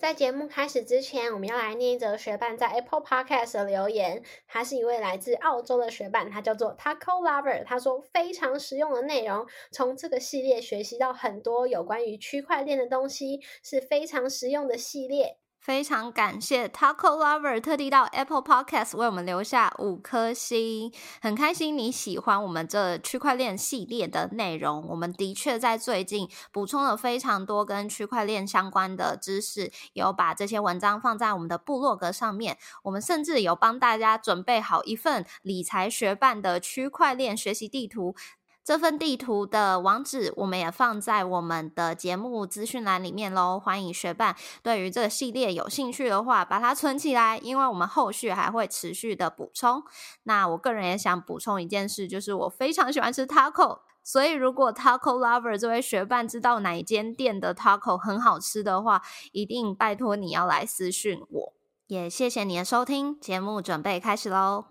在节目开始之前，我们要来念一则学伴在 Apple Podcast 的留言。他是一位来自澳洲的学伴，他叫做 Taco Lover。他说非常实用的内容，从这个系列学习到很多有关于区块链的东西，是非常实用的系列。非常感谢 Taco Lover 特地到 Apple Podcast 为我们留下5颗星，很开心你喜欢我们这区块链系列的内容。我们的确在最近补充了非常多跟区块链相关的知识，有把这些文章放在我们的部落格上面，我们甚至有帮大家准备好一份理财学伴的区块链学习地图，这份地图的网址我们也放在我们的节目资讯栏里面咯，欢迎学伴对于这个系列有兴趣的话把它存起来，因为我们后续还会持续的补充。那我个人也想补充一件事，就是我非常喜欢吃 taco， 所以如果 Taco Lover 这位学伴知道哪一间店的 taco 很好吃的话，一定拜托你要来私讯我。也谢谢你的收听，节目准备开始咯。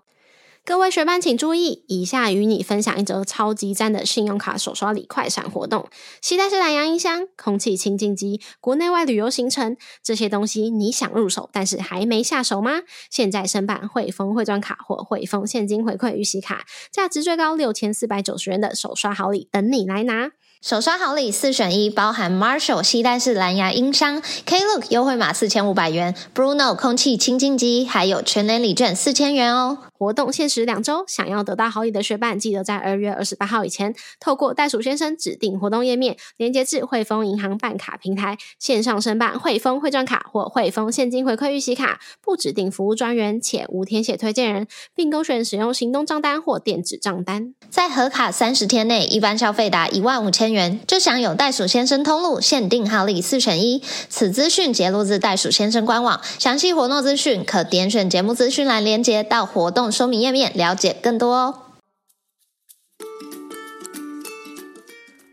各位学伴请注意，以下与你分享一则超级赞的信用卡手刷礼快闪活动。携带式蓝牙音箱、空气清净机、国内外旅游行程，这些东西你想入手但是还没下手吗？现在申办汇丰汇专卡或汇丰现金回馈预习卡，价值最高6490元的手刷好礼等你来拿。手刷好礼4选1，包含 Marshall 携带式蓝牙音箱、 Klook 优惠码4500元、 Bruno 空气清净机，还有全年礼券4000元哦。活动限时2周，想要得到好礼的学伴记得在2月28号以前透过袋鼠先生指定活动页面连接至汇丰银行办卡平台，线上申办汇丰汇赚卡或汇丰现金回馈预习卡，不指定服务专员且无填写推荐人，并勾选使用行动账单或电子账单。在核卡30天内一般消费达15000元就享有袋鼠先生通路限定好礼4选1，此资讯节录自袋鼠先生官网，详细活动资讯可点选节目资讯栏连结到活动说明页面了解更多哦。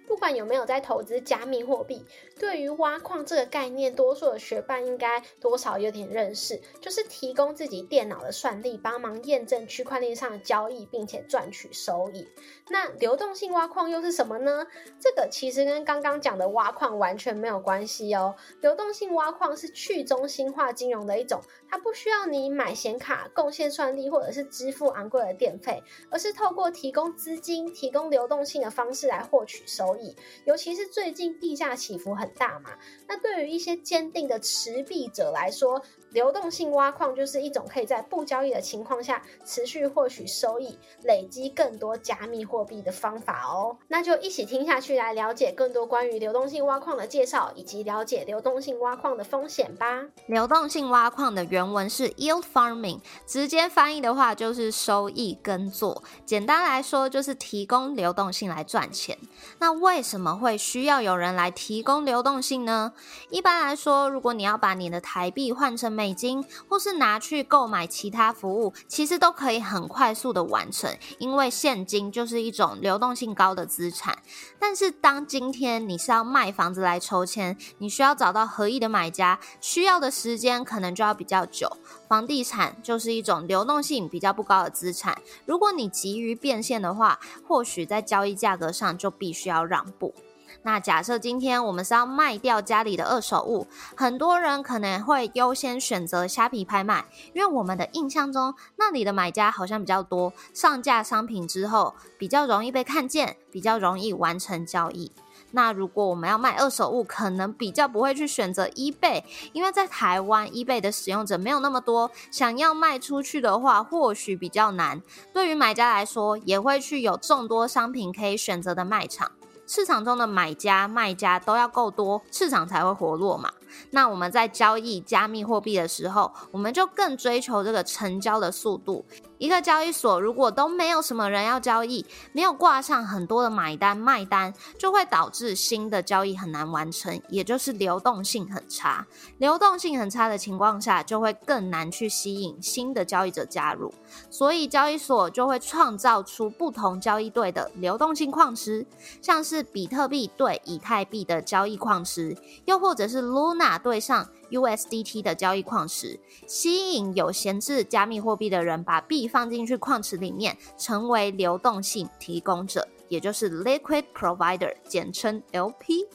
不管有没有在投资加密货币，对于挖矿这个概念，多数的学伴应该多少有点认识，就是提供自己电脑的算力帮忙验证区块链上的交易并且赚取收益。那流动性挖矿又是什么呢？这个其实跟刚刚讲的挖矿完全没有关系哦。流动性挖矿是去中心化金融的一种，它不需要你买显卡、贡献算力或者是支付昂贵的电费，而是透过提供资金、提供流动性的方式来获取收益。尤其是最近币价起伏很大嘛，那对于一些坚定的持币者来说，流动性挖矿就是一种可以在不交易的情况下持续获取收益、累积更多加密货币的方法哦。那就一起听下去，来了解更多关于流动性挖矿的介绍，以及了解流动性挖矿的风险吧。流动性挖矿的原文是 yield farming， 直接翻译的话就是收益耕作，简单来说就是提供流动性来赚钱。那为什么会需要有人来提供流动性呢？一般来说，如果你要把你的台币换成美金或是拿去购买其他服务，其实都可以很快速的完成，因为现金就是一种流动性高的资产。但是当今天你是要卖房子来筹钱，你需要找到合意的买家，需要的时间可能就要比较久。房地产就是一种流动性比较不高的资产，如果你急于变现的话，或许在交易价格上就必须要让步。那假设今天我们是要卖掉家里的二手物，很多人可能会优先选择虾皮拍卖，因为我们的印象中那里的买家好像比较多，上架商品之后比较容易被看见，比较容易完成交易。那如果我们要卖二手物，可能比较不会去选择 eBay， 因为在台湾 eBay 的使用者没有那么多，想要卖出去的话或许比较难。对于买家来说，也会去有众多商品可以选择的卖场，市场中的买家、卖家都要够多，市场才会活络嘛。那我们在交易加密货币的时候，我们就更追求这个成交的速度。一个交易所如果都没有什么人要交易，没有挂上很多的买单、卖单，就会导致新的交易很难完成，也就是流动性很差。流动性很差的情况下，就会更难去吸引新的交易者加入，所以交易所就会创造出不同交易对的流动性矿池，像是比特币对以太币的交易矿池，又或者是 Luna 纳对上 USDT 的交易矿池，吸引有闲置加密货币的人把币放进去矿池里面，成为流动性提供者，也就是 Liquid Provider， 简称 LP，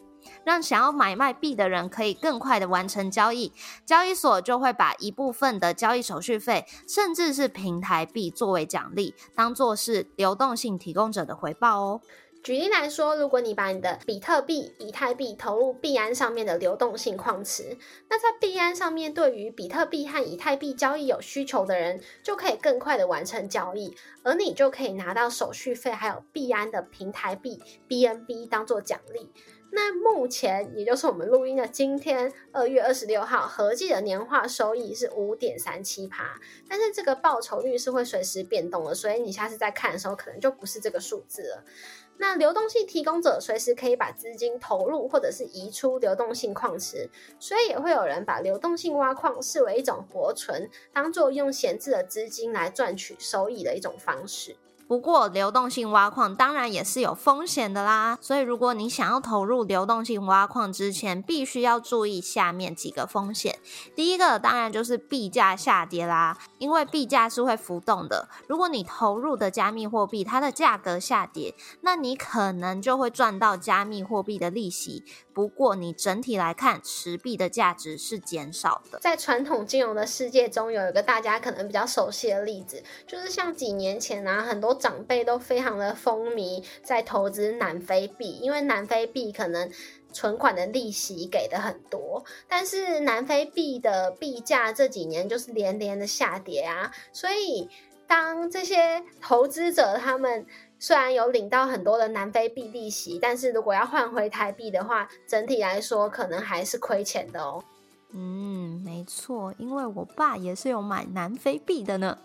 让想要买卖币的人可以更快的完成交易。交易所就会把一部分的交易手续费，甚至是平台币作为奖励，当作是流动性提供者的回报哦。举例来说，如果你把你的比特币、以太币投入币安上面的流动性矿池，那在币安上面对于比特币和以太币交易有需求的人，就可以更快的完成交易，而你就可以拿到手续费还有币安的平台币 BNB 当作奖励。那目前，也就是我们录音的今天2月26号合计的年化收益是 5.37%， 但是这个报酬率是会随时变动的，所以你下次再看的时候可能就不是这个数字了。那流动性提供者随时可以把资金投入或者是移出流动性矿池，所以也会有人把流动性挖矿视为一种活存，当作用闲置的资金来赚取收益的一种方式。不过流动性挖矿当然也是有风险的啦，所以如果你想要投入流动性挖矿之前，必须要注意下面几个风险。第一个当然就是币价下跌啦，因为币价是会浮动的，如果你投入的加密货币它的价格下跌，那你可能就会赚到加密货币的利息，不过你整体来看持币的价值是减少的。在传统金融的世界中，有一个大家可能比较熟悉的例子，就是像几年前啊，很多长辈都非常的风靡在投资南非币，因为南非币可能存款的利息给的很多，但是南非币的币价这几年就是连连的下跌啊，所以当这些投资者他们虽然有领到很多的南非币利息，但是如果要换回台币的话，整体来说可能还是亏钱的哦。没错，因为我爸也是有买南非币的呢。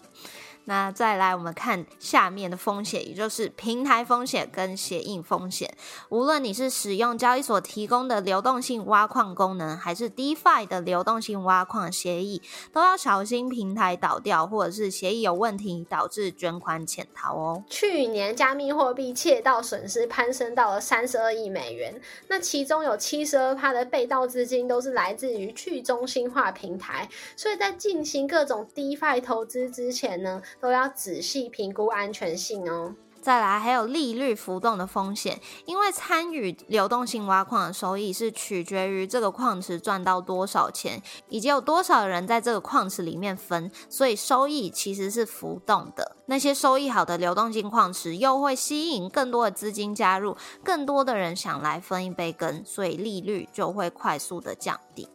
那再来我们看下面的风险，也就是平台风险跟协议风险。无论你是使用交易所提供的流动性挖矿功能，还是 DeFi 的流动性挖矿协议，都要小心平台倒掉或者是协议有问题导致捐款潜逃哦。去年加密货币窃盗损失攀升到了32亿美元，那其中有 72% 的被盗资金都是来自于去中心化平台，所以在进行各种 DeFi 投资之前呢，都要仔细评估安全性哦。再来还有利率浮动的风险，因为参与流动性挖矿的收益是取决于这个矿池赚到多少钱，以及有多少人在这个矿池里面分，所以收益其实是浮动的。那些收益好的流动性矿池又会吸引更多的资金加入，更多的人想来分一杯羹，所以利率就会快速的降低。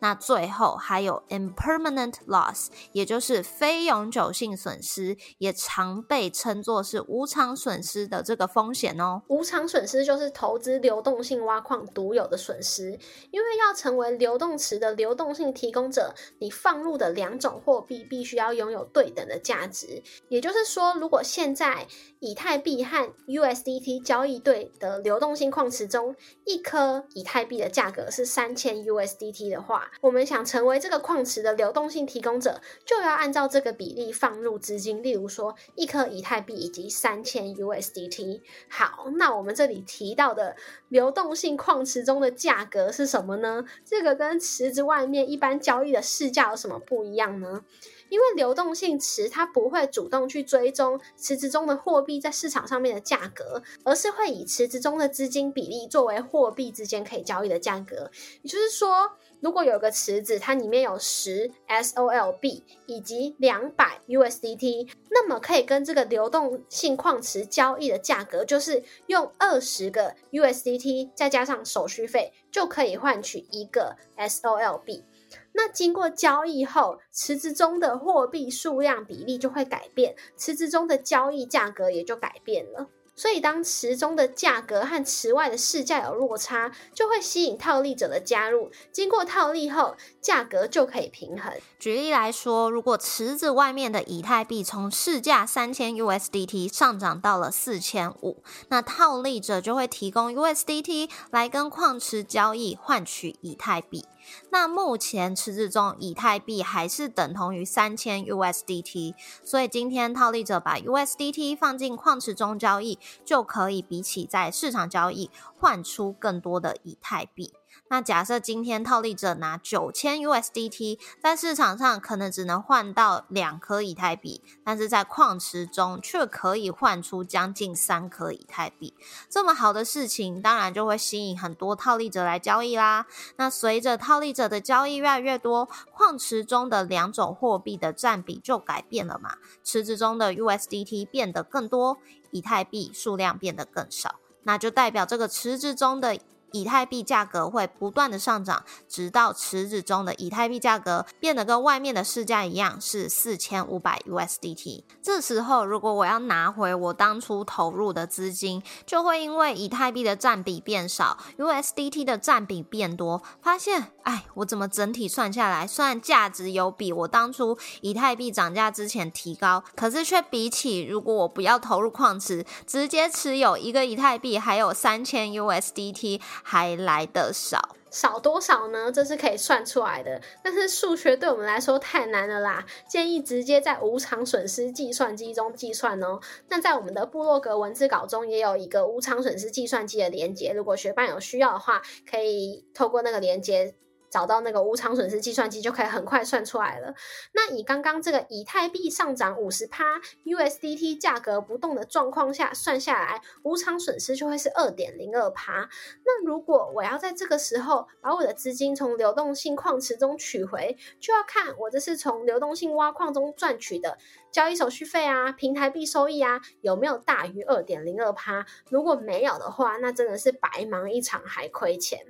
那最后还有 impermanent loss， 也就是非永久性损失，也常被称作是无常损失的这个风险哦。无常损失就是投资流动性挖矿独有的损失，因为要成为流动池的流动性提供者，你放入的两种货币必须要拥有对等的价值。也就是说，如果现在以太币和 USDT 交易对的流动性矿池中，一颗以太币的价格是3000 USDT 的话，我们想成为这个矿池的流动性提供者，就要按照这个比例放入资金，例如说一颗以太币以及3000 USDT。 好，那我们这里提到的流动性矿池中的价格是什么呢？这个跟池子外面一般交易的市价有什么不一样呢？因为流动性池它不会主动去追踪池子中的货币在市场上面的价格，而是会以池子中的资金比例作为货币之间可以交易的价格。也就是说，如果有个池子它里面有10 SOLB 以及200 USDT， 那么可以跟这个流动性矿池交易的价格就是用20个 USDT 再加上手续费就可以换取一个 SOLB。那经过交易后，池子中的货币数量比例就会改变，池子中的交易价格也就改变了。所以当池中的价格和池外的市价有落差，就会吸引套利者的加入，经过套利后价格就可以平衡。举例来说，如果池子外面的以太币从市价3000 USDT 上涨到了4500，那套利者就会提供 USDT 来跟矿池交易换取以太币。那目前池子中以太币还是等同于3000 USDT， 所以今天套利者把 USDT 放进矿池中交易，就可以比起在市场交易换出更多的以太币。那假设今天套利者拿 9000 USDT， 在市场上可能只能换到2颗以太币，但是在矿池中却可以换出将近3颗以太币。这么好的事情当然就会吸引很多套利者来交易啦。那随着套利者的交易越来越多，矿池中的两种货币的占比就改变了嘛，池子中的 USDT 变得更多，以太币数量变得更少，那就代表这个池子中的以太币价格会不断的上涨，直到池子中的以太币价格变得跟外面的市价一样是 4500 USDT。 这时候如果我要拿回我当初投入的资金，就会因为以太币的占比变少， USDT 的占比变多，发现我怎么整体算下来，虽然价值有比我当初以太币涨价之前提高，可是却比起如果我不要投入矿池，直接持有1个以太币还有 3000 USDT 还来得少。少多少呢？这是可以算出来的，但是数学对我们来说太难了啦，建议直接在无常损失计算机中计算哦。那在我们的部落格文字稿中也有一个无常损失计算机的连结，如果学伴有需要的话，可以透过那个连结找到那个无常损失计算机，就可以很快算出来了。那以刚刚这个以太币上涨 50%， USDT 价格不动的状况下算下来，无常损失就会是 2.02%。 那如果我要在这个时候把我的资金从流动性矿池中取回，就要看我这是从流动性挖矿中赚取的交易手续费啊、平台币收益啊，有没有大于 2.02%。 如果没有的话，那真的是白忙一场还亏钱。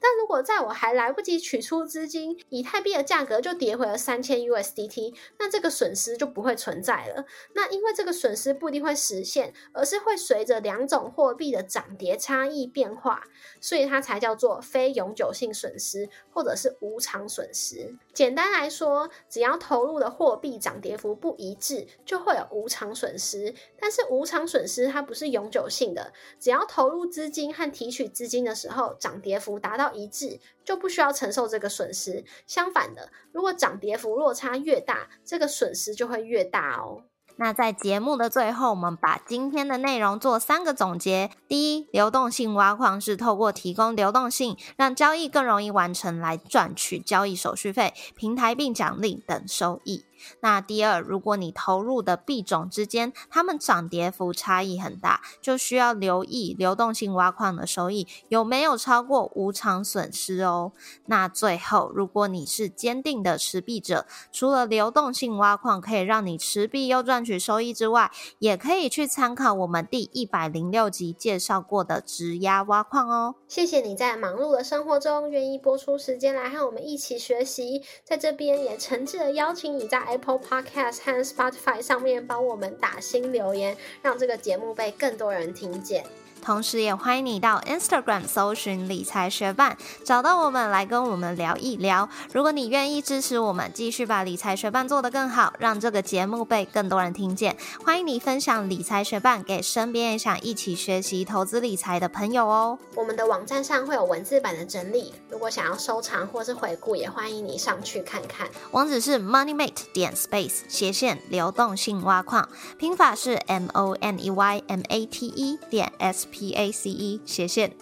但如果在我还来不及取出资金，以太币的价格就跌回了 3000 USDT， 那这个损失就不会存在了。那因为这个损失不一定会实现，而是会随着两种货币的涨跌差异变化，所以它才叫做非永久性损失或者是无常损失。简单来说，只要投入的货币涨跌幅不一致，就会有无常损失。但是无常损失它不是永久性的，只要投入资金和提取资金的时候涨跌幅达到一致，就不需要承受这个损失。相反的，如果涨跌幅落差越大，这个损失就会越大哦。那在节目的最后，我们把今天的内容做3个总结。第一，流动性挖矿是透过提供流动性，让交易更容易完成，来赚取交易手续费、平台币奖励等收益。那第二，如果你投入的币种之间它们涨跌幅差异很大，就需要留意流动性挖矿的收益有没有超过无常损失哦。那最后，如果你是坚定的持币者，除了流动性挖矿可以让你持币又赚取收益之外，也可以去参考我们第106集介绍过的质押挖矿哦。谢谢你在忙碌的生活中愿意播出时间来和我们一起学习，在这边也诚挚的邀请你在Apple Podcast 和 Spotify 上面帮我们打新留言，让这个节目被更多人听见。同时也欢迎你到 Instagram 搜寻理财学伴，找到我们来跟我们聊一聊。如果你愿意支持我们继续把理财学伴做得更好，让这个节目被更多人听见，欢迎你分享理财学伴给身边也想一起学习投资理财的朋友哦。我们的网站上会有文字版的整理，如果想要收藏或是回顾，也欢迎你上去看看。网址是 moneymate.space/流动性挖矿，拼法是 moneymate.space/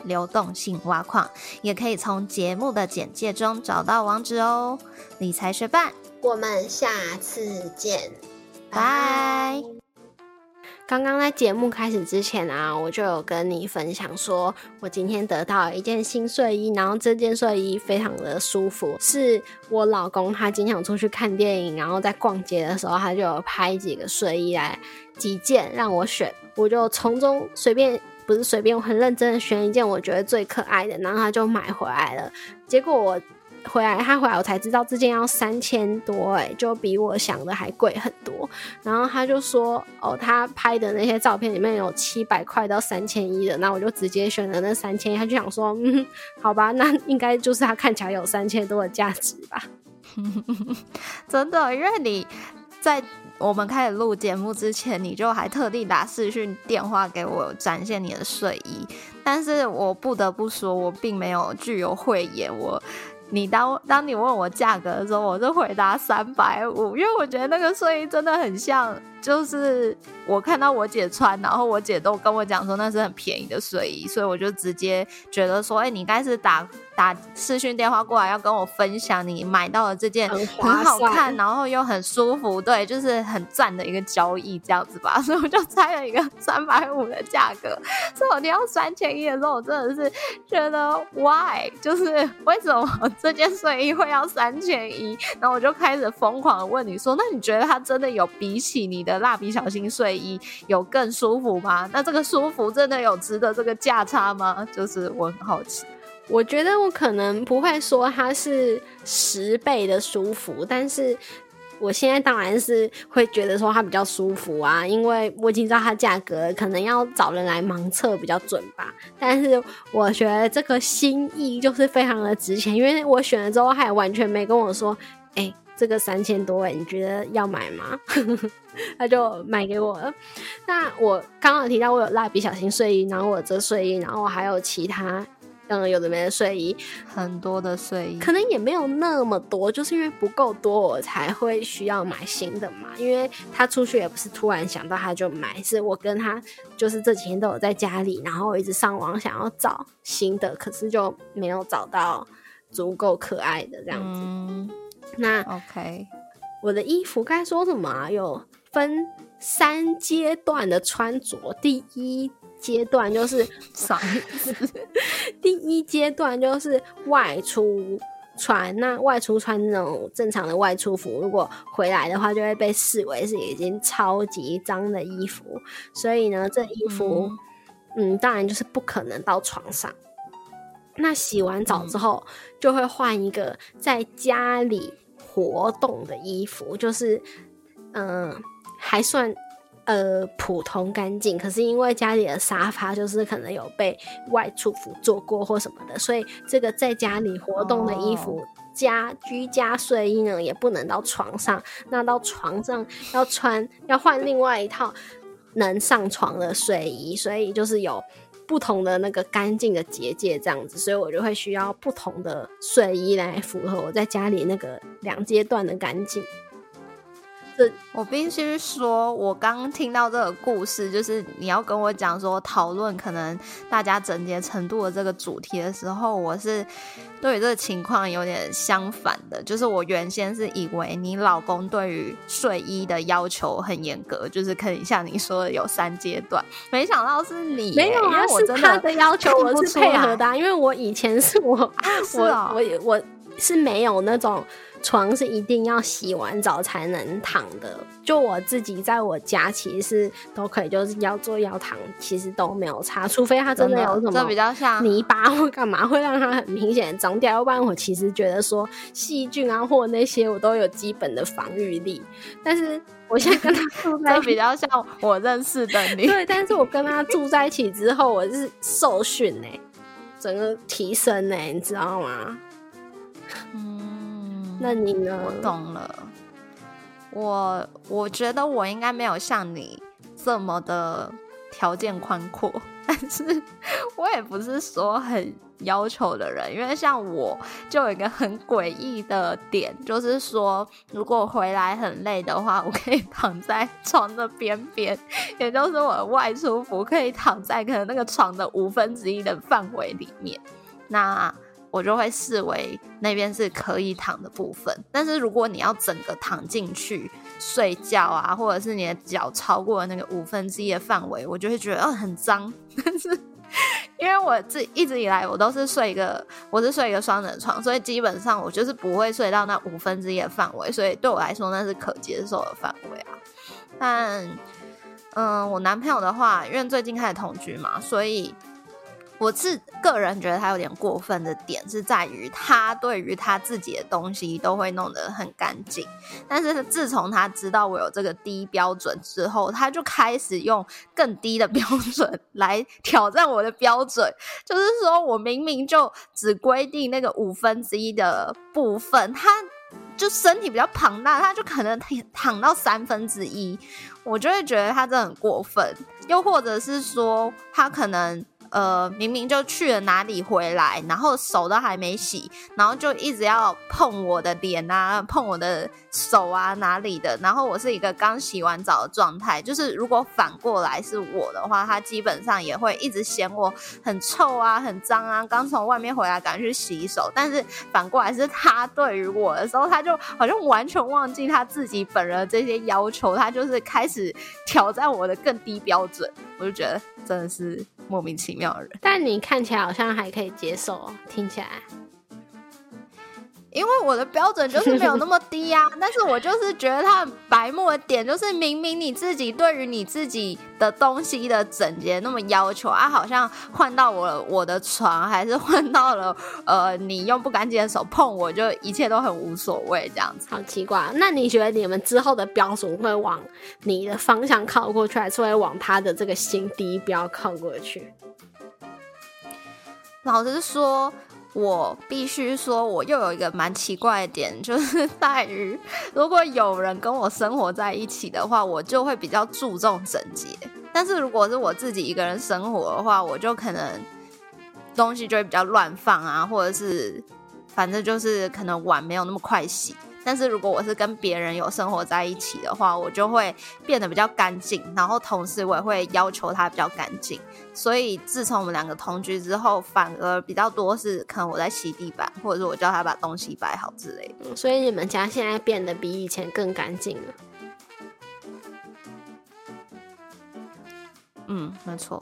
流动性挖矿，也可以从节目的简介中找到网址哦。理财学伴，我们下次见，拜。刚刚在节目开始之前啊，我就有跟你分享说我今天得到一件新睡衣，然后这件睡衣非常的舒服，是我老公他经常出去看电影，然后在逛街的时候他就有拍几个睡衣来几件让我选，我就从中随便，不是随便，我很认真的选一件我觉得最可爱的，然后他就买回来了。结果我回来，他回来我才知道这件要3000多，就比我想的还贵很多。然后他就说他拍的那些照片里面有700块到3100的，那我就直接选了那3100。他就想说好吧，那应该就是他看起来有3000多的价值吧。真的，因为你在我们开始录节目之前，你就还特地打视讯电话给我展现你的睡衣，但是我不得不说我并没有具有慧眼。当你问我价格的时候，我就回答350，因为我觉得那个睡衣真的很像，就是我看到我姐穿，然后我姐都跟我讲说那是很便宜的睡衣，所以我就直接觉得说你应该是打打视讯电话过来要跟我分享你买到的这件很好看然后又很舒服，对，就是很赞的一个交易这样子吧。所以我就猜了一个350的价格，所以我听到3100的时候我真的是觉得 why， 就是为什么这件睡衣会要3100，然后我就开始疯狂的问你说，那你觉得它真的有比起你的蜡笔小新睡衣有更舒服吗？那这个舒服真的有值得这个价差吗？就是我很好奇。我觉得我可能不会说它是10倍的舒服，但是我现在当然是会觉得说它比较舒服啊，因为我已经知道它价格，可能要找人来盲测比较准吧。但是我觉得这个心意就是非常的值钱，因为我选了之后还完全没跟我说欸这个3000多，你觉得要买吗？他就买给我了。那我刚刚有提到我有蜡笔小新睡衣，然后我有这睡衣，然后还有其他有的没的睡衣，很多的睡衣，可能也没有那么多，就是因为不够多我才会需要买新的嘛。因为他出去也不是突然想到他就买，是我跟他就是这几天都有在家里，然后我一直上网想要找新的，可是就没有找到足够可爱的这样子。那 OK， 我的衣服该说什么啊？有分3阶段的穿着，第1阶段就是啥第一阶段就是外出穿，那外出穿那种正常的外出服，如果回来的话就会被视为是已经超级脏的衣服，所以呢这衣服当然就是不可能到床上。那洗完澡之后就会换一个在家里活动的衣服，就是还算普通干净，可是因为家里的沙发就是可能有被外出服坐过或什么的，所以这个在家里活动的衣服居家睡衣呢也不能到床上，那到床上要换另外一套能上床的睡衣，所以就是有不同的那个干净的结界这样子，所以我就会需要不同的睡衣来符合我在家里那个2阶段的干净。我必须说我刚听到这个故事，就是你要跟我讲说讨论可能大家整洁程度的这个主题的时候，我是对于这个情况有点相反的，就是我原先是以为你老公对于睡衣的要求很严格，就是可以像你说的有3阶段，没想到是你没有啊，我真的是他的要求我是配合的因为我以前是我是没有那种床是一定要洗完澡才能躺的，就我自己在我家其实是都可以，就是要坐要躺其实都没有差，除非它真的有什么比较像泥巴或干嘛会让它很明显脏掉，要不然我其实觉得说细菌啊或那些我都有基本的防御力。但是我现在跟他住在一起这比较像我认识的你对，但是我跟他住在一起之后我是受训整个提升你知道吗？那你呢？我懂了。我觉得我应该没有像你这么的条件宽阔，但是我也不是说很要求的人，因为像我就有一个很诡异的点，就是说如果回来很累的话我可以躺在床的边边，也就是我的外出服可以躺在可能那个床的1/5的范围里面，那我就会视为那边是可以躺的部分。但是如果你要整个躺进去睡觉啊，或者是你的脚超过那个1/5的范围，我就会觉得很脏。但是因为我一直以来我都是睡一个双人床，所以基本上我就是不会睡到那1/5的范围，所以对我来说那是可接受的范围啊。但我男朋友的话，因为最近开始同居嘛，所以我是个人觉得他有点过分的点是在于他对于他自己的东西都会弄得很干净，但是自从他知道我有这个低标准之后，他就开始用更低的标准来挑战我的标准，就是说我明明就只规定那个1/5的部分，他就身体比较庞大，他就可能躺到1/3，我就会觉得他真的很过分。又或者是说他可能明明就去了哪里回来，然后手都还没洗，然后就一直要碰我的脸啊，碰我的手啊哪里的，然后我是一个刚洗完澡的状态，就是如果反过来是我的话，他基本上也会一直嫌我很臭啊很脏啊，刚从外面回来赶去洗手，但是反过来是他对于我的时候，他就好像完全忘记他自己本人的这些要求，他就是开始挑战我的更低标准，我就觉得真的是莫名其妙的人。但你看起来好像还可以接受哦，听起来。因为我的标准就是没有那么低啊，但是我就是觉得他很白目的点，就是明明你自己对于你自己的东西的整洁那么要求啊，好像换到我的床，还是换到了你用不干净的手碰我，就一切都很无所谓这样子。好奇怪，那你觉得你们之后的标准会往你的方向靠过去，还是会往他的这个新低标靠过去？老实说。我必须说我又有一个蛮奇怪的点，就是在于如果有人跟我生活在一起的话，我就会比较注重整洁，但是如果是我自己一个人生活的话，我就可能东西就会比较乱放啊，或者是反正就是可能碗没有那么快洗，但是如果我是跟别人有生活在一起的话，我就会变得比较干净，然后同时我也会要求他比较干净，所以自从我们两个同居之后，反而比较多是可能我在洗地板，或者是我叫他把东西摆好之类的。所以你们家现在变得比以前更干净了？嗯，没错。